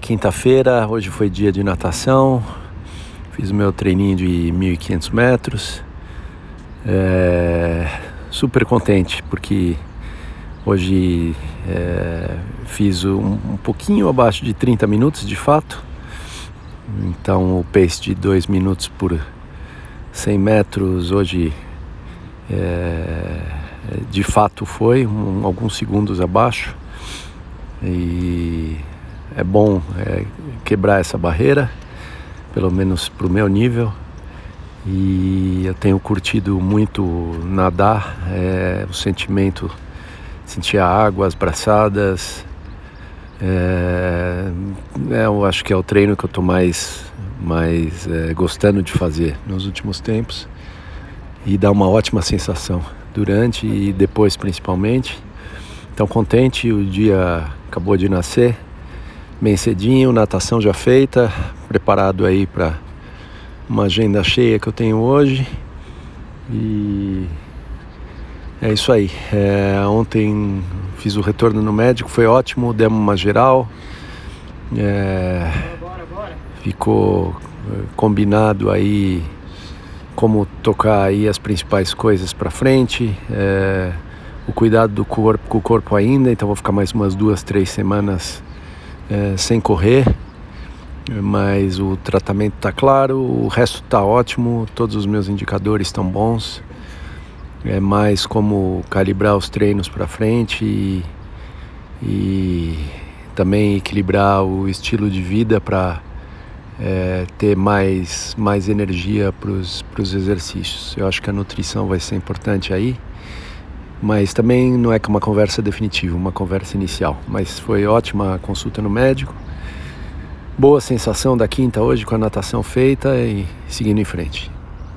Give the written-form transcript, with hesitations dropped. Quinta-feira, hoje foi dia de natação, fiz o meu treininho de 1.500 metros, super contente porque hoje fiz um pouquinho abaixo de 30 minutos de fato, então o pace de 2 minutos por 100 metros hoje de fato foi alguns segundos abaixo, e é bom quebrar essa barreira, pelo menos para o meu nível. E eu tenho curtido muito nadar, o sentimento, sentir a água, as braçadas. Eu acho que é o treino que eu estou mais gostando de fazer nos últimos tempos, e dá uma ótima sensação durante e depois principalmente. Então contente, o dia acabou de nascer, bem cedinho, natação já feita, preparado aí para uma agenda cheia que eu tenho hoje, e é isso aí. Ontem fiz o retorno no médico, foi ótimo, demos uma geral, ficou combinado aí como tocar aí as principais coisas para frente, o cuidado do corpo, com o corpo ainda, então vou ficar mais umas 2-3 semanas sem correr, mas o tratamento está claro, o resto está ótimo, todos os meus indicadores estão bons, é mais como calibrar os treinos para frente e também equilibrar o estilo de vida para ter mais energia para os exercícios. Eu acho que a nutrição vai ser importante aí, mas também não é uma conversa definitiva, uma conversa inicial, mas foi ótima a consulta no médico, boa sensação da quinta hoje com a natação feita e seguindo em frente.